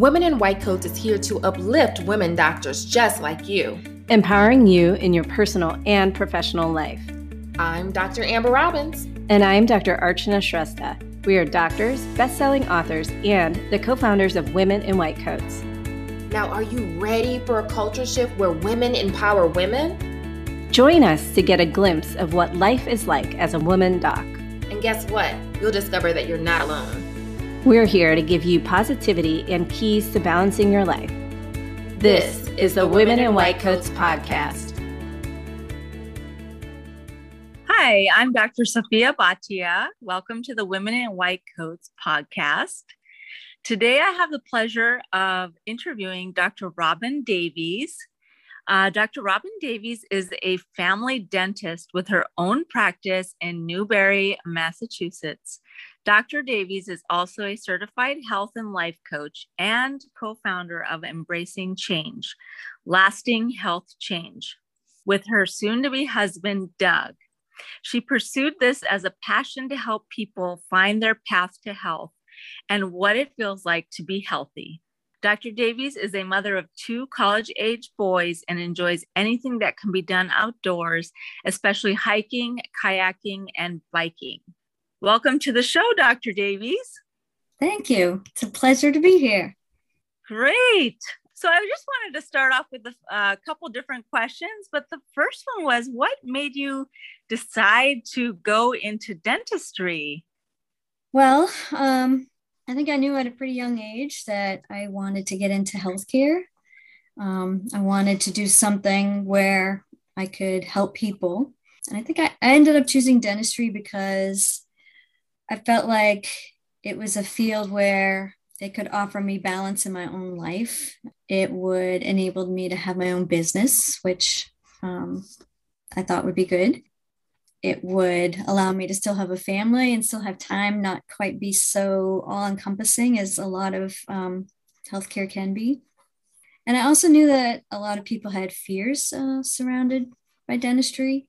Women in White Coats is here to uplift women doctors just like you, empowering you in your personal and professional life. I'm Dr. Amber Robbins. And I'm Dr. Archana Shrestha. We are doctors, best-selling authors, and the co-founders of Women in White Coats. Now, are you ready for a culture shift where women empower women? Join us to get a glimpse of what life is like as a woman doc. And guess what? You'll discover that you're not alone. We're here to give you positivity and keys to balancing your life. This is the Women in White Coats podcast. Hi, I'm Dr. Sophia Bhatia. Welcome to the Women in White Coats podcast. Today, I have the pleasure of interviewing Dr. Robin Davies. Dr. Robin Davies is a family dentist with her own practice in Newberry, Massachusetts. Dr. Davies is also a certified health and life coach and co-founder of Embracing Change, Lasting Health Change, with her soon-to-be husband, Doug. She pursued this as a passion to help people find their path to health and what it feels like to be healthy. Dr. Davies is a mother of two college-age boys and enjoys anything that can be done outdoors, especially hiking, kayaking, and biking. Welcome to the show, Dr. Davies. Thank you. It's a pleasure to be here. Great. So I just wanted to start off with a couple different questions, but the first one was, what made you decide to go into dentistry? Well, I think I knew at a pretty young age that I wanted to get into healthcare. I wanted to do something where I could help people. And I think I ended up choosing dentistry because I felt like it was a field where it could offer me balance in my own life. It would enable me to have my own business, which I thought would be good. It would allow me to still have a family and still have time, not quite be so all-encompassing as a lot of healthcare can be. And I also knew that a lot of people had fears surrounded by dentistry.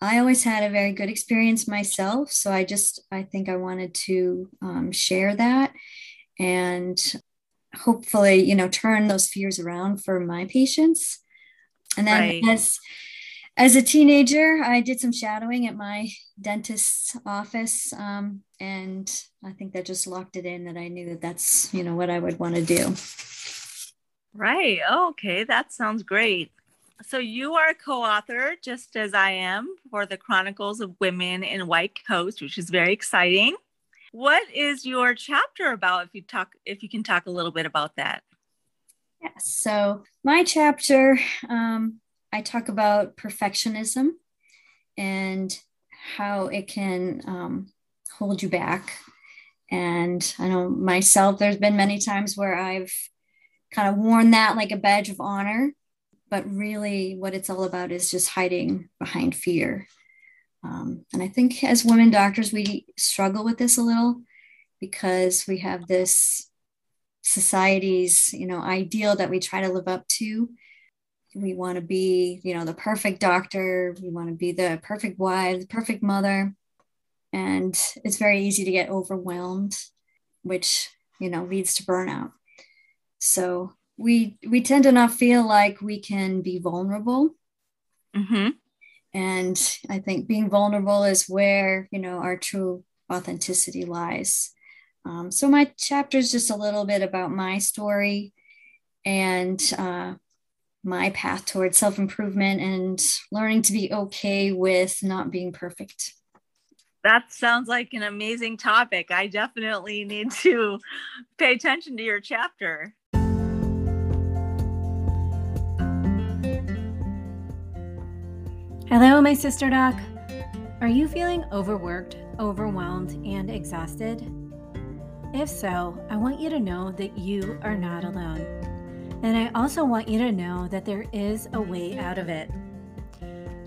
I always had a very good experience myself. So I think I wanted to share that and hopefully, turn those fears around for my patients. And then as a teenager, I did some shadowing at my dentist's office. And I think that just locked it in that I knew that that's, what I would want to do. Right. Oh, okay. That sounds great. So you are a co-author, just as I am, for the Chronicles of Women in White Coats, which is very exciting. What is your chapter about, if you can talk a little bit about that? Yes. Yeah, so my chapter, I talk about perfectionism and how it can hold you back. And I know myself, there's been many times where I've kind of worn that like a badge of honor. But really what it's all about is just hiding behind fear. And I think as women doctors, we struggle with this a little because we have this society's, ideal that we try to live up to. We want to be, the perfect doctor. We want to be the perfect wife, the perfect mother. And it's very easy to get overwhelmed, which, leads to burnout. So we tend to not feel like we can be vulnerable. Mm-hmm. And I think being vulnerable is where, our true authenticity lies. So my chapter is just a little bit about my story and my path towards self-improvement and learning to be okay with not being perfect. That sounds like an amazing topic. I definitely need to pay attention to your chapter. Hello, my sister doc. Are you feeling overworked, overwhelmed, and exhausted? If so, I want you to know that you are not alone. And I also want you to know that there is a way out of it.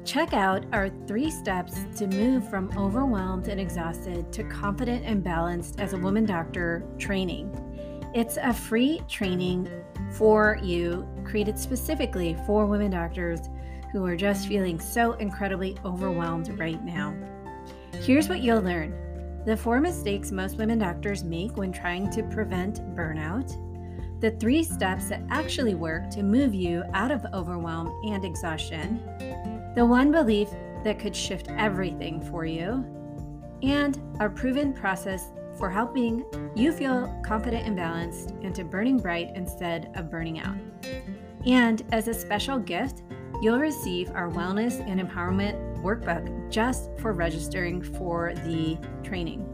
Check out our 3 steps to move from overwhelmed and exhausted to confident and balanced as a woman doctor training. It's a free training for you, created specifically for women doctors who are just feeling so incredibly overwhelmed right now. Here's what you'll learn. the 4 mistakes most women doctors make when trying to prevent burnout, the 3 steps that actually work to move you out of overwhelm and exhaustion, the 1 belief that could shift everything for you, and our proven process for helping you feel confident and balanced into burning bright instead of burning out. And as a special gift, you'll receive our wellness and empowerment workbook just for registering for the training.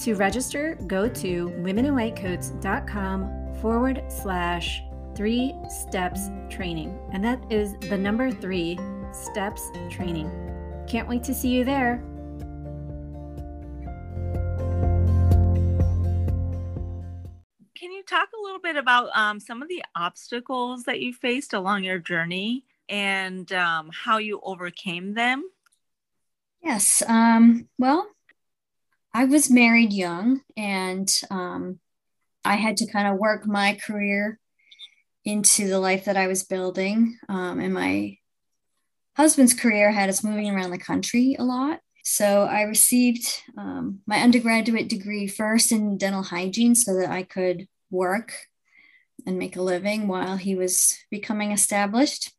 To register, go to womeninwhitecoats.com/3steps training. And that is the number 3 steps training. Can't wait to see you there. Can you talk a little bit about some of the obstacles that you faced along your journey and how you overcame them? Yes. Well, I was married young, and I had to kind of work my career into the life that I was building. And my husband's career had us moving around the country a lot. So I received my undergraduate degree first in dental hygiene so that I could work and make a living while he was becoming established.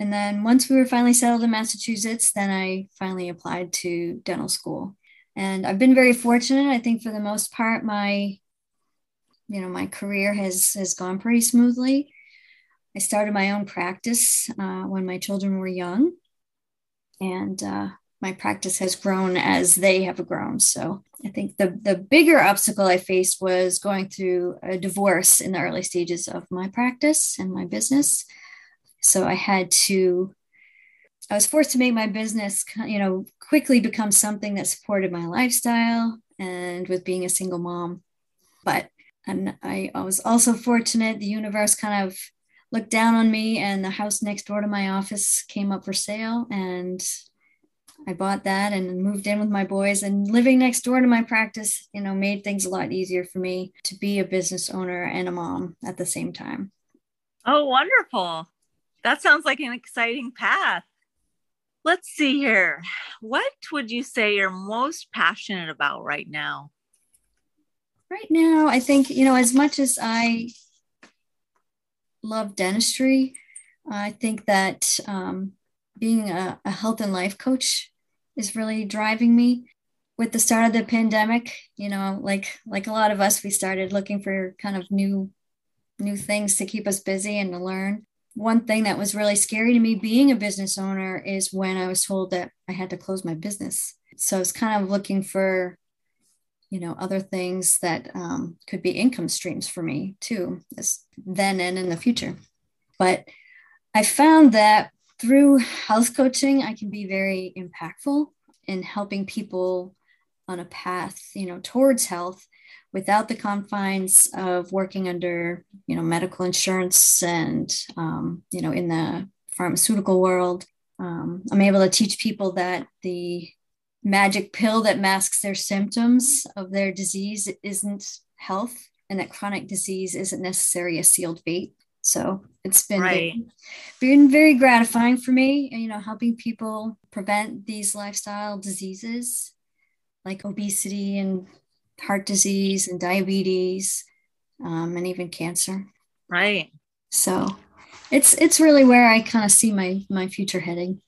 And then once we were finally settled in Massachusetts, then I finally applied to dental school. And I've been very fortunate. I think for the most part, my career has gone pretty smoothly. I started my own practice when my children were young, and my practice has grown as they have grown. So I think the bigger obstacle I faced was going through a divorce in the early stages of my practice and my business. So I was forced to make my business, quickly become something that supported my lifestyle and with being a single mom. But I was also fortunate. The universe kind of looked down on me, and the house next door to my office came up for sale, and I bought that and moved in with my boys, and living next door to my practice, made things a lot easier for me to be a business owner and a mom at the same time. Oh, wonderful. That sounds like an exciting path. Let's see here. What would you say you're most passionate about right now? Right now, I think, as much as I love dentistry, I think that being a health and life coach is really driving me. With the start of the pandemic, like a lot of us, we started looking for kind of new things to keep us busy and to learn. One thing that was really scary to me being a business owner is when I was told that I had to close my business. So I was kind of looking for, other things that could be income streams for me too, then and in the future. But I found that through health coaching, I can be very impactful in helping people on a path, towards health without the confines of working under, medical insurance and, in the pharmaceutical world. I'm able to teach people that the magic pill that masks their symptoms of their disease isn't health, and that chronic disease isn't necessarily a sealed fate. So it's been, been very gratifying for me, helping people prevent these lifestyle diseases like obesity and heart disease and diabetes, and even cancer. Right. So it's really where I kind of see my future heading.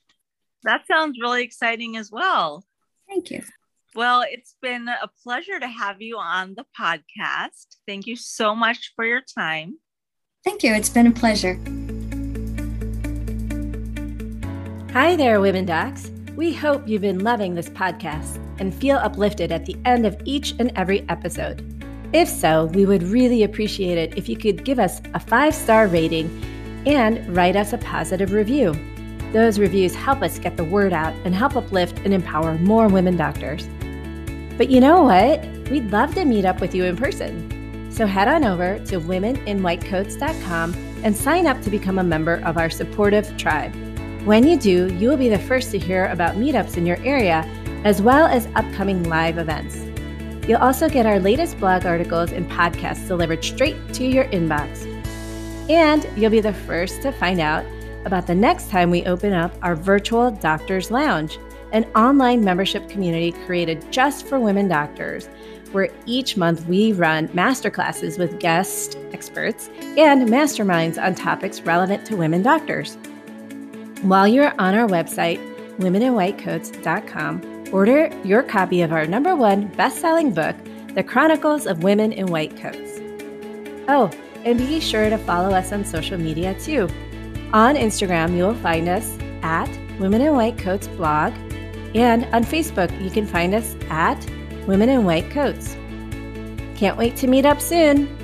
That sounds really exciting as well. Thank you. Well, it's been a pleasure to have you on the podcast. Thank you so much for your time. Thank you. It's been a pleasure. Hi there, Women Docs. We hope you've been loving this podcast and feel uplifted at the end of each and every episode. If so, we would really appreciate it if you could give us a 5-star rating and write us a positive review. Those reviews help us get the word out and help uplift and empower more women doctors. But you know what? We'd love to meet up with you in person. So head on over to womeninwhitecoats.com and sign up to become a member of our supportive tribe. When you do, you will be the first to hear about meetups in your area, as well as upcoming live events. You'll also get our latest blog articles and podcasts delivered straight to your inbox. And you'll be the first to find out about the next time we open up our virtual Doctor's Lounge, an online membership community created just for women doctors, where each month we run masterclasses with guest experts and masterminds on topics relevant to women doctors. While you're on our website, womeninwhitecoats.com, order your copy of our #1 best-selling book, The Chronicles of Women in White Coats. Oh, and be sure to follow us on social media too. On Instagram, you'll find us at Women in White Coats blog, and on Facebook, you can find us at Women in White Coats. Can't wait to meet up soon.